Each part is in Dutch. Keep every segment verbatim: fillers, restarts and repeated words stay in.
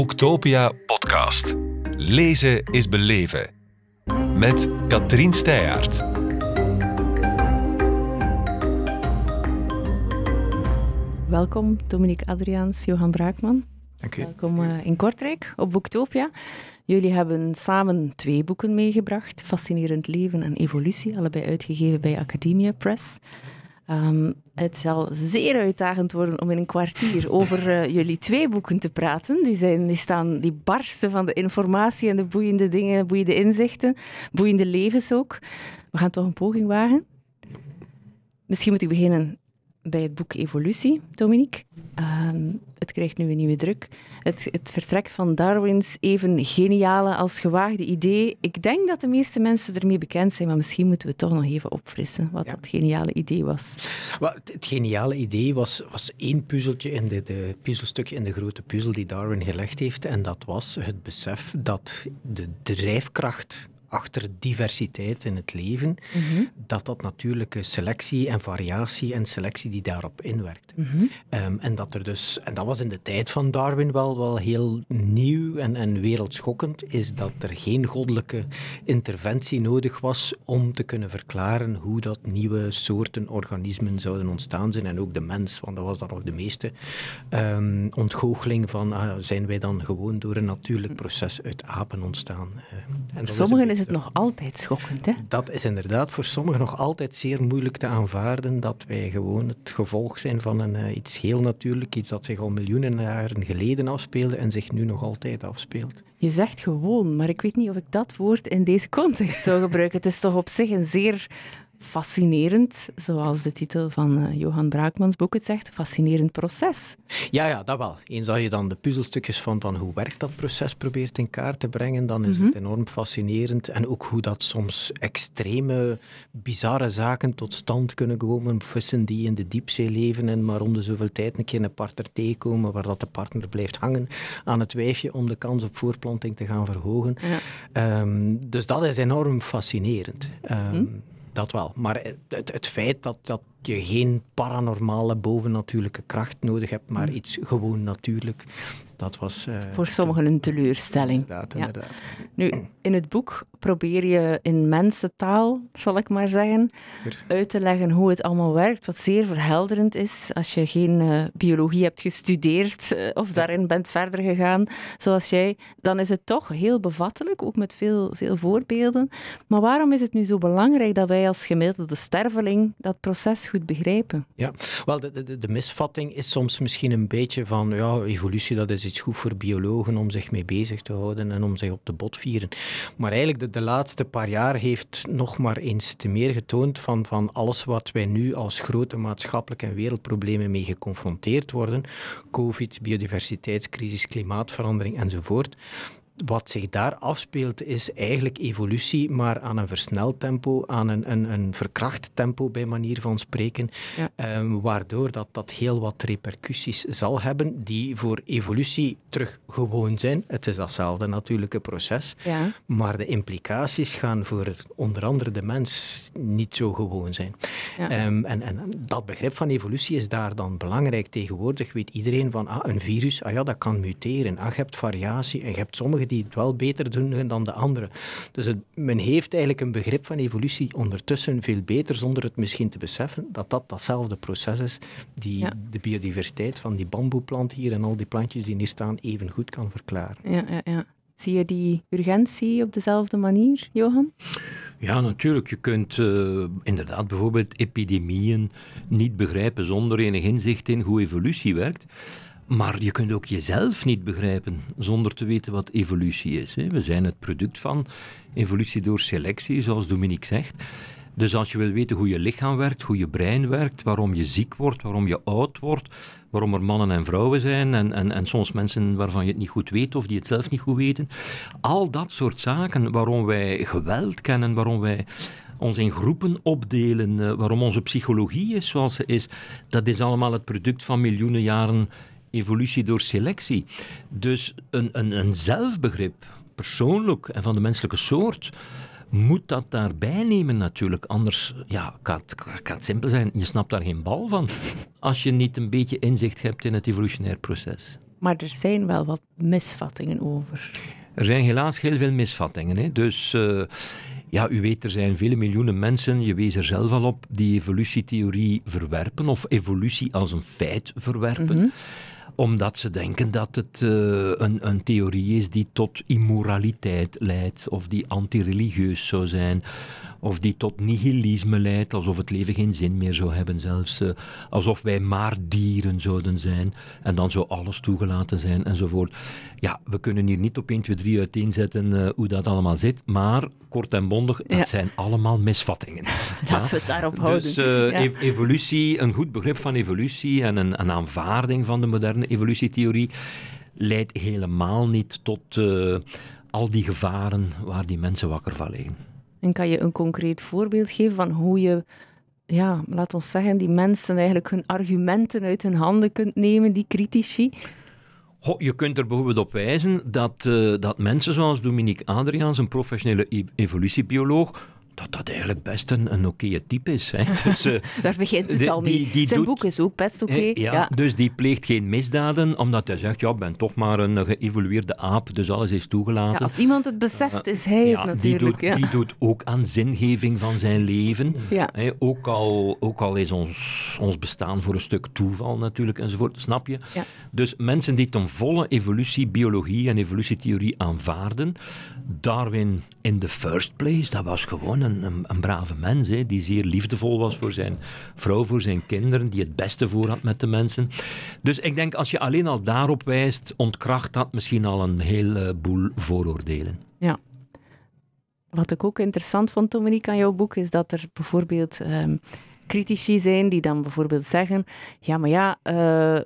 Boektopia podcast. Lezen is beleven. Met Katrien Steyaert. Welkom Dominique Adriaens, Johan Braeckman. Okay. Welkom uh, in Kortrijk op Boektopia. Jullie hebben samen twee boeken meegebracht. Fascinerend leven en evolutie, allebei uitgegeven bij Academia Press. Um, het zal zeer uitdagend worden om in een kwartier over uh, jullie twee boeken te praten. Die, zijn, die, staan, die barsten van de informatie en de boeiende dingen, boeiende inzichten, boeiende levens ook. We gaan toch een poging wagen. Misschien moet ik beginnen bij het boek Evolutie, Dominique. Um, het krijgt nu een nieuwe druk. Het, het vertrekt van Darwins even geniale als gewaagde idee. Ik denk dat de meeste mensen ermee bekend zijn, maar misschien moeten we toch nog even opfrissen wat ja. dat geniale idee was. Well, het geniale idee was, was één puzzeltje in de, de puzzelstuk in de grote puzzel die Darwin gelegd heeft. En dat was het besef dat de drijfkracht achter diversiteit in het leven, mm-hmm. dat dat natuurlijke selectie en variatie en selectie die daarop inwerkte. Mm-hmm. Um, en, dat er dus, en dat was in de tijd van Darwin wel, wel heel nieuw en, en wereldschokkend, is dat er geen goddelijke interventie nodig was om te kunnen verklaren hoe dat nieuwe soorten organismen zouden ontstaan zijn en ook de mens, want dat was dan nog de meeste um, ontgoocheling van ah, zijn wij dan gewoon door een natuurlijk proces uit apen ontstaan. Uh, en Sommigen is is het nog altijd schokkend, hè? Dat is inderdaad voor sommigen nog altijd zeer moeilijk te aanvaarden, dat wij gewoon het gevolg zijn van een, uh, iets heel natuurlijk, iets dat zich al miljoenen jaren geleden afspeelde en zich nu nog altijd afspeelt. Je zegt gewoon, maar ik weet niet of ik dat woord in deze context zou gebruiken. Het is toch op zich een zeer fascinerend, zoals de titel van uh, Johan Braeckmans boek het zegt, fascinerend proces. Ja, ja, dat wel. Eens dat je dan de puzzelstukjes van, van hoe werkt dat proces probeert in kaart te brengen, dan is mm-hmm. het enorm fascinerend. En ook hoe dat soms extreme, bizarre zaken tot stand kunnen komen. Vissen die in de diepzee leven en maar om de zoveel tijd een keer een partner tegenkomen, waar dat de partner blijft hangen aan het wijfje om de kans op voortplanting te gaan verhogen. Ja. Um, dus dat is enorm fascinerend. Um, mm. Dat wel, maar het, het feit dat, dat je geen paranormale bovennatuurlijke kracht nodig hebt, maar iets gewoon natuurlijk, dat was... Uh, Voor sommigen een teleurstelling. Inderdaad, inderdaad. Ja. Nu, in het boek probeer je in mensentaal, zal ik maar zeggen, uit te leggen hoe het allemaal werkt, wat zeer verhelderend is. Als je geen uh, biologie hebt gestudeerd uh, of daarin bent verder gegaan, zoals jij, dan is het toch heel bevattelijk, ook met veel, veel voorbeelden. Maar waarom is het nu zo belangrijk dat wij als gemiddelde sterveling dat proces goed begrijpen? Ja, wel, de, de, de misvatting is soms misschien een beetje van, ja, evolutie, dat is iets goed voor biologen om zich mee bezig te houden en om zich op de bot vieren. Maar eigenlijk, de, de laatste paar jaar heeft nog maar eens te meer getoond van, van alles wat wij nu als grote maatschappelijke en wereldproblemen mee geconfronteerd worden. COVID, biodiversiteitscrisis, klimaatverandering enzovoort. Wat zich daar afspeelt is eigenlijk evolutie, maar aan een versneld tempo, aan een, een, een verkracht tempo bij manier van spreken, ja. um, waardoor dat, dat heel wat repercussies zal hebben die voor evolutie terug gewoon zijn. Het is datzelfde natuurlijke proces, ja. maar de implicaties gaan voor onder andere de mens niet zo gewoon zijn. Ja. Um, en, en dat begrip van evolutie is daar dan belangrijk. Tegenwoordig weet iedereen van, ah, een virus, ah ja, dat kan muteren, ah, je hebt variatie en je hebt sommige die het wel beter doen dan de anderen. Dus het, men heeft eigenlijk een begrip van evolutie ondertussen veel beter, zonder het misschien te beseffen dat dat datzelfde proces is die ja. de biodiversiteit van die bamboeplant hier en al die plantjes die hier staan even goed kan verklaren. Ja, ja, ja. Zie je die urgentie op dezelfde manier, Johan? Ja, natuurlijk. Je kunt uh, inderdaad bijvoorbeeld epidemieën niet begrijpen zonder enig inzicht in hoe evolutie werkt. Maar je kunt ook jezelf niet begrijpen zonder te weten wat evolutie is. Hè. We zijn het product van evolutie door selectie, zoals Dominique zegt. Dus als je wil weten hoe je lichaam werkt, hoe je brein werkt, waarom je ziek wordt, waarom je oud wordt, waarom er mannen en vrouwen zijn en, en, en soms mensen waarvan je het niet goed weet of die het zelf niet goed weten. Al dat soort zaken waarom wij geweld kennen, waarom wij ons in groepen opdelen, waarom onze psychologie is zoals ze is, dat is allemaal het product van miljoenen jaren evolutie door selectie. Dus een, een, een zelfbegrip, persoonlijk en van de menselijke soort, moet dat daarbij nemen natuurlijk. Anders ja, kan, het, kan het simpel zijn, je snapt daar geen bal van als je niet een beetje inzicht hebt in het evolutionair proces. maar er zijn wel wat misvattingen over. Er zijn helaas heel veel misvattingen. Hè? Dus uh, ja, u weet, er zijn vele miljoenen mensen, je wees er zelf al op, die evolutietheorie verwerpen of evolutie als een feit verwerpen. Mm-hmm. Omdat ze denken dat het uh, een, een theorie is die tot immoraliteit leidt, of die antireligieus zou zijn, of die tot nihilisme leidt, alsof het leven geen zin meer zou hebben zelfs, uh, alsof wij maar dieren zouden zijn, en dan zou alles toegelaten zijn, enzovoort. Ja, we kunnen hier niet op één, twee, drie uiteenzetten uh, hoe dat allemaal zit, maar kort en bondig, dat ja. zijn allemaal misvattingen. Dat ja? we het daarop houden. Dus uh, ja. ev- evolutie, een goed begrip van evolutie en een, een aanvaarding van de moderne evolutietheorie leidt helemaal niet tot uh, al die gevaren waar die mensen wakker van liggen. En kan je een concreet voorbeeld geven van hoe je, ja, laat ons zeggen, die mensen eigenlijk hun argumenten uit hun handen kunt nemen, die critici? Goh, je kunt er bijvoorbeeld op wijzen dat, uh, dat mensen zoals Dominique Adriaens, een professionele e- evolutiebioloog, dat dat eigenlijk best een, een oké type is. Hè. Dus, uh, daar begint het al mee. Die, die Zijn doet, boek is ook best oké. Okay. Ja, ja. Dus die pleegt geen misdaden, omdat hij zegt, ja, ik ben toch maar een geëvolueerde aap, dus alles is toegelaten. Ja, als iemand het beseft, is hij ja, het natuurlijk. Die doet, ja. die doet ook aan zingeving van zijn leven. Ja. Hè, ook, al, ook al is ons, ons bestaan voor een stuk toeval natuurlijk, enzovoort, snap je? Ja. Dus mensen die ten volle evolutiebiologie en evolutietheorie aanvaarden, Darwin in the first place, dat was gewoon een Een, een brave mens, hè, die zeer liefdevol was voor zijn vrouw, voor zijn kinderen, die het beste voor had met de mensen. Dus ik denk, als je alleen al daarop wijst, ontkracht dat misschien al een heleboel vooroordelen. Ja. Wat ik ook interessant vond, Dominique, aan jouw boek, is dat er bijvoorbeeld um, critici zijn die dan bijvoorbeeld zeggen, ja, maar ja, uh,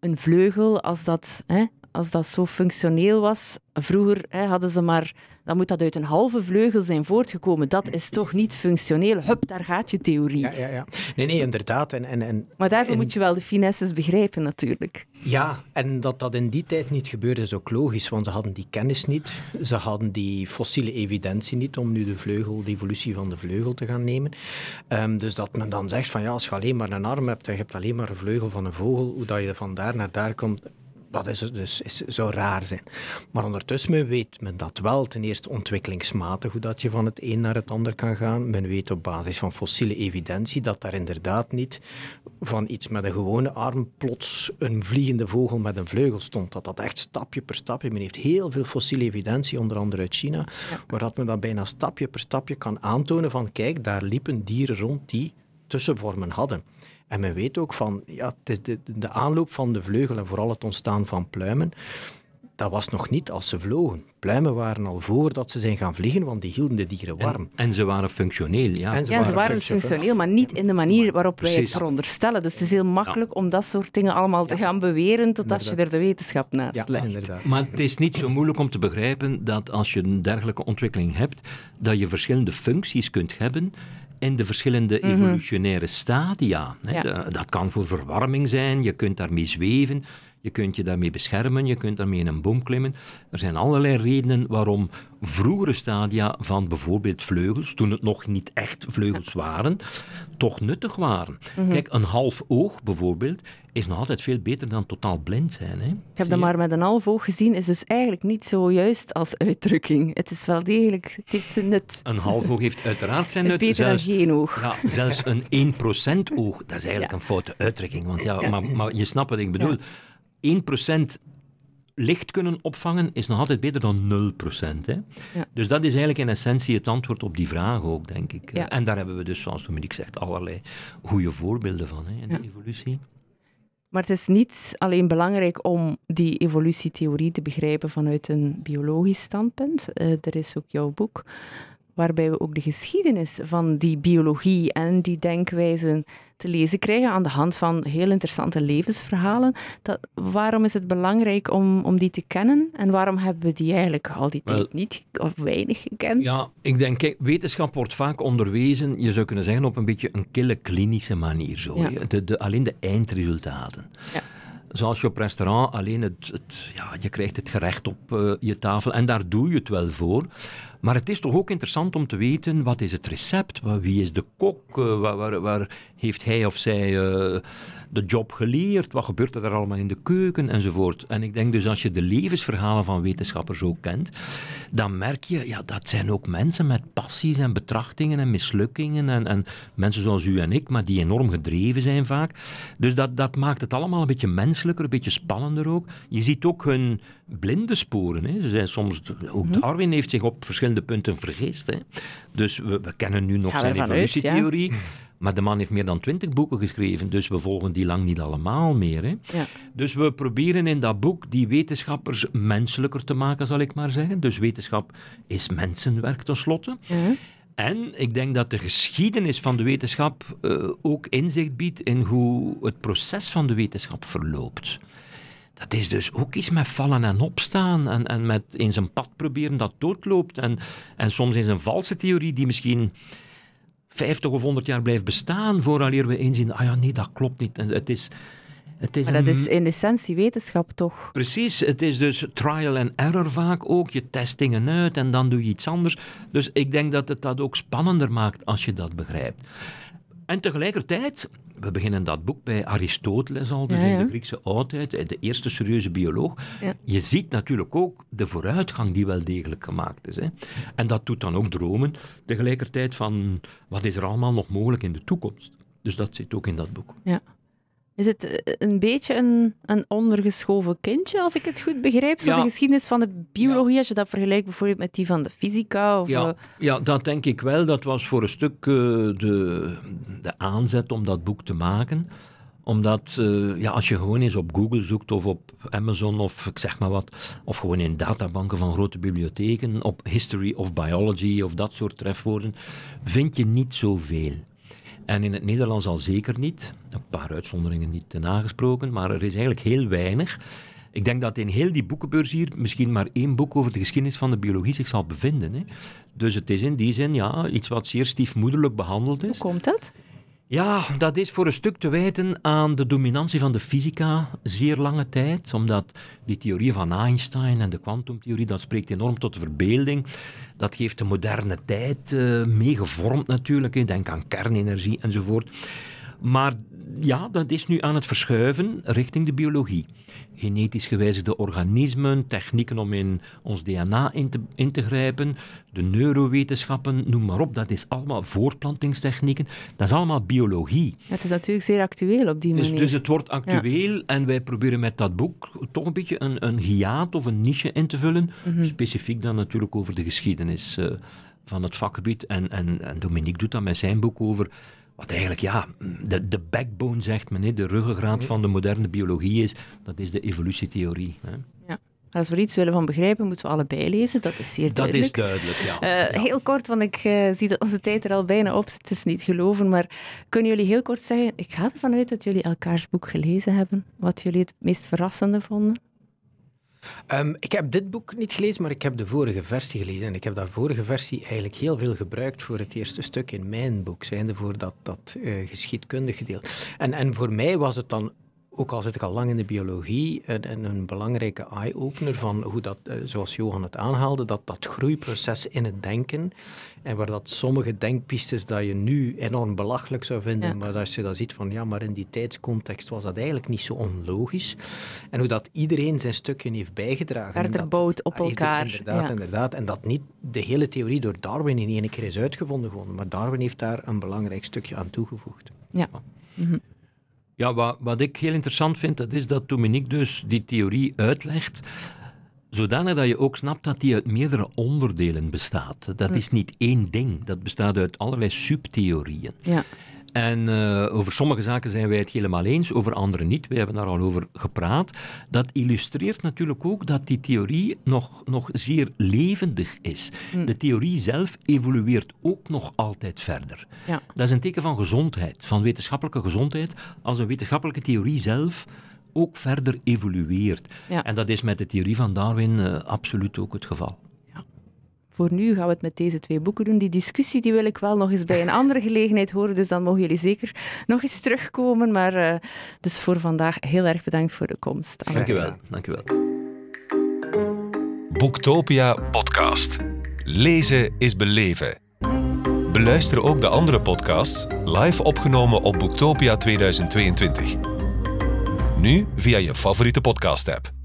een vleugel, als dat... Hè, als dat zo functioneel was, vroeger hè, hadden ze maar... Dan moet dat uit een halve vleugel zijn voortgekomen. Dat is toch niet functioneel. Hup, daar gaat je theorie. Ja, ja, ja. Nee, nee, inderdaad. En, en, en, maar daarvoor en... moet je wel de finesses begrijpen, natuurlijk. Ja, en dat dat in die tijd niet gebeurde is ook logisch, want ze hadden die kennis niet. Ze hadden die fossiele evidentie niet om nu de vleugel, de evolutie van de vleugel te gaan nemen. Um, dus dat men dan zegt van ja, als je alleen maar een arm hebt en je hebt alleen maar een vleugel van een vogel, hoe dat je van daar naar daar komt... Dat is dus is, zou raar zijn. Maar ondertussen weet men dat wel. Ten eerste ontwikkelingsmatig, hoe dat je van het een naar het ander kan gaan. Men weet op basis van fossiele evidentie dat daar inderdaad niet van iets met een gewone arm plots een vliegende vogel met een vleugel stond. Dat dat echt stapje per stapje. Men heeft heel veel fossiele evidentie, onder andere uit China, ja. waar dat men dat bijna stapje per stapje kan aantonen van kijk, daar liepen dieren rond die tussenvormen hadden. En men weet ook van, ja, het is de, de aanloop van de vleugel en vooral het ontstaan van pluimen, dat was nog niet als ze vlogen. Pluimen waren al voordat ze zijn gaan vliegen, want die hielden de dieren warm. En, en ze waren functioneel, ja. En ze ja, waren, ze waren functioneel, functioneel, maar niet in de manier waarop Precies. wij het veronderstellen. Dus het is heel makkelijk ja. om dat soort dingen allemaal te gaan beweren, totdat inderdaad. je er de wetenschap naast ja, legt. Inderdaad. Maar het is niet zo moeilijk om te begrijpen dat als je een dergelijke ontwikkeling hebt, dat je verschillende functies kunt hebben in de verschillende mm-hmm. evolutionaire stadia. Hè. Ja. Dat kan voor verwarming zijn, je kunt daarmee zweven, je kunt je daarmee beschermen, je kunt daarmee in een boom klimmen. Er zijn allerlei redenen waarom vroegere stadia van bijvoorbeeld vleugels, toen het nog niet echt vleugels waren, toch nuttig waren. Mm-hmm. Kijk, een half oog bijvoorbeeld is nog altijd veel beter dan totaal blind zijn. Hè? Ik heb dat maar met een half oog gezien, is dus eigenlijk niet zo juist als uitdrukking. Het is wel degelijk, het heeft zijn nut. Een half oog heeft uiteraard zijn nut. Het is beter zelfs, dan geen oog. Ja, zelfs een één procent oog, dat is eigenlijk ja. een foute uitdrukking, want ja, maar, maar je snapt wat ik bedoel. Ja. één procent licht kunnen opvangen is nog altijd beter dan nul procent. Hè? Ja. Dus dat is eigenlijk in essentie het antwoord op die vraag ook, denk ik. Ja. En daar hebben we dus, zoals Dominique zegt, allerlei goede voorbeelden van hè, in ja. de evolutie. Maar het is niet alleen belangrijk om die evolutietheorie te begrijpen vanuit een biologisch standpunt. Uh, er is ook jouw boek, waarbij we ook de geschiedenis van die biologie en die denkwijzen te lezen krijgen aan de hand van heel interessante levensverhalen. Dat, waarom is het belangrijk om, om die te kennen? En waarom hebben we die eigenlijk al die tijd Wel, niet of weinig gekend? Ja, ik denk, kijk, wetenschap wordt vaak onderwezen, je zou kunnen zeggen, op een beetje een kille klinische manier. Zo, ja. de, de, alleen de eindresultaten. Ja. Zoals je op restaurant, alleen het, het, ja, je krijgt het gerecht op uh, je tafel en daar doe je het wel voor. Maar het is toch ook interessant om te weten, wat is het recept? Wie is de kok? Waar, waar, waar heeft hij of zij uh, de job geleerd? Wat gebeurt er allemaal in de keuken? Enzovoort. En ik denk dus als je de levensverhalen van wetenschappers ook kent, dan merk je, ja, dat zijn ook mensen met passies en betrachtingen en mislukkingen. En, en mensen zoals u en ik, maar die enorm gedreven zijn vaak. Dus dat, dat maakt het allemaal een beetje menselijker, een beetje spannender ook. Je ziet ook hun blinde sporen. Hè. Ze zijn soms, ook Darwin heeft zich op verschillende punten vergist. Hè. Dus we, we kennen nu nog zijn evolutietheorie. Uit, ja. Maar de man heeft meer dan twintig boeken geschreven, dus we volgen die lang niet allemaal meer. Hè. Ja. Dus we proberen in dat boek die wetenschappers menselijker te maken, zal ik maar zeggen. Dus wetenschap is mensenwerk tenslotte. Mm-hmm. En ik denk dat de geschiedenis van de wetenschap uh, ook inzicht biedt in hoe het proces van de wetenschap verloopt. Dat is dus ook iets met vallen en opstaan en, en met eens een pad proberen dat doodloopt. En, en soms eens een valse theorie die misschien vijftig of honderd jaar blijft bestaan, vooraleer we inzien, ah ja, nee, dat klopt niet. Het is, het is maar dat een... is in essentie wetenschap, toch? Precies, het is dus trial and error vaak ook. Je test dingen uit en dan doe je iets anders. Dus ik denk dat het dat ook spannender maakt als je dat begrijpt. En tegelijkertijd, we beginnen dat boek bij Aristoteles al, dus ja, ja. in de Griekse oudheid, de eerste serieuze bioloog. Ja. Je ziet natuurlijk ook de vooruitgang die wel degelijk gemaakt is. Hè. En dat doet dan ook dromen, tegelijkertijd van wat is er allemaal nog mogelijk in de toekomst. Dus dat zit ook in dat boek. Ja. Is het een beetje een, een ondergeschoven kindje, als ik het goed begrijp? Zo ja. De geschiedenis van de biologie, ja. als je dat vergelijkt bijvoorbeeld met die van de fysica? Of ja. Uh... ja, dat denk ik wel. Dat was voor een stuk uh, de, de aanzet om dat boek te maken. Omdat uh, ja, als je gewoon eens op Google zoekt of op Amazon of ik zeg maar wat, of gewoon in databanken van grote bibliotheken, op history of biology of dat soort trefwoorden, vind je niet zoveel. En in het Nederlands al zeker niet. Een paar uitzonderingen niet nagesproken, maar er is eigenlijk heel weinig. Ik denk dat in heel die boekenbeurs hier misschien maar één boek over de geschiedenis van de biologie zich zal bevinden. Hè. Dus het is in die zin ja, iets wat zeer stiefmoederlijk behandeld is. Hoe komt dat? Ja, dat is voor een stuk te wijten aan de dominantie van de fysica zeer lange tijd. Omdat die theorieën van Einstein en de kwantumtheorie, dat spreekt enorm tot de verbeelding. Dat heeft de moderne tijd uh, meegevormd natuurlijk. Denk aan kernenergie enzovoort. Maar ja, dat is nu aan het verschuiven richting de biologie. Genetisch gewijzigde organismen, technieken om in ons D N A in te, in te grijpen, de neurowetenschappen, noem maar op. Dat is allemaal voortplantingstechnieken. Dat is allemaal biologie. Het is natuurlijk zeer actueel op die manier. Dus, dus het wordt actueel ja. en wij proberen met dat boek toch een beetje een, een hiaat of een niche in te vullen. Mm-hmm. Specifiek dan natuurlijk over de geschiedenis uh, van het vakgebied. En, en, en Dominique doet dat met zijn boek over... Wat eigenlijk, ja, de, de backbone, zegt men, hè, de ruggengraat van de moderne biologie is, dat is de evolutietheorie. Hè. Ja. Als we er iets willen van begrijpen, moeten we allebei lezen. Dat is zeer duidelijk. Dat is duidelijk, ja. Uh, ja. Heel kort, want ik uh, zie dat onze tijd er al bijna op zit. Het is niet geloven, maar kunnen jullie heel kort zeggen, ik ga ervan uit dat jullie elkaars boek gelezen hebben, wat jullie het meest verrassende vonden? Um, ik heb dit boek niet gelezen, maar ik heb de vorige versie gelezen. En ik heb dat vorige versie eigenlijk heel veel gebruikt voor het eerste stuk in mijn boek, zijnde voor dat, dat uh, geschiedkundig gedeelte. En, en voor mij was het dan, ook al zit ik al lang in de biologie, en, en een belangrijke eye-opener van hoe dat, uh, zoals Johan het aanhaalde, dat, dat groeiproces in het denken, en waar dat sommige denkpistes dat je nu enorm belachelijk zou vinden, ja. maar als je dat ziet van, ja, maar in die tijdscontext was dat eigenlijk niet zo onlogisch. En hoe dat iedereen zijn stukje heeft bijgedragen. Verder bouwt op elkaar. Inderdaad, ja. inderdaad. En dat niet de hele theorie door Darwin in één keer is uitgevonden geworden, maar Darwin heeft daar een belangrijk stukje aan toegevoegd. Ja. Mm-hmm. Ja, wat, wat ik heel interessant vind, dat is dat Dominique dus die theorie uitlegt, zodanig dat je ook snapt dat die uit meerdere onderdelen bestaat. Dat is niet één ding, dat bestaat uit allerlei subtheorieën. Ja. En uh, over sommige zaken zijn wij het helemaal eens, over andere niet. We hebben daar al over gepraat. Dat illustreert natuurlijk ook dat die theorie nog, nog zeer levendig is. Mm. De theorie zelf evolueert ook nog altijd verder. Ja. Dat is een teken van gezondheid, van wetenschappelijke gezondheid, als een wetenschappelijke theorie zelf ook verder evolueert. Ja. En dat is met de theorie van Darwin uh, absoluut ook het geval. Voor nu gaan we het met deze twee boeken doen. Die discussie die wil ik wel nog eens bij een andere gelegenheid horen, dus dan mogen jullie zeker nog eens terugkomen. Maar uh, dus voor vandaag heel erg bedankt voor de komst. Dank u wel. Dank u wel. Boektopia podcast. Lezen is beleven. Beluister ook de andere podcasts, live opgenomen op Boektopia tweeduizend tweeëntwintig. Nu via je favoriete podcast-app.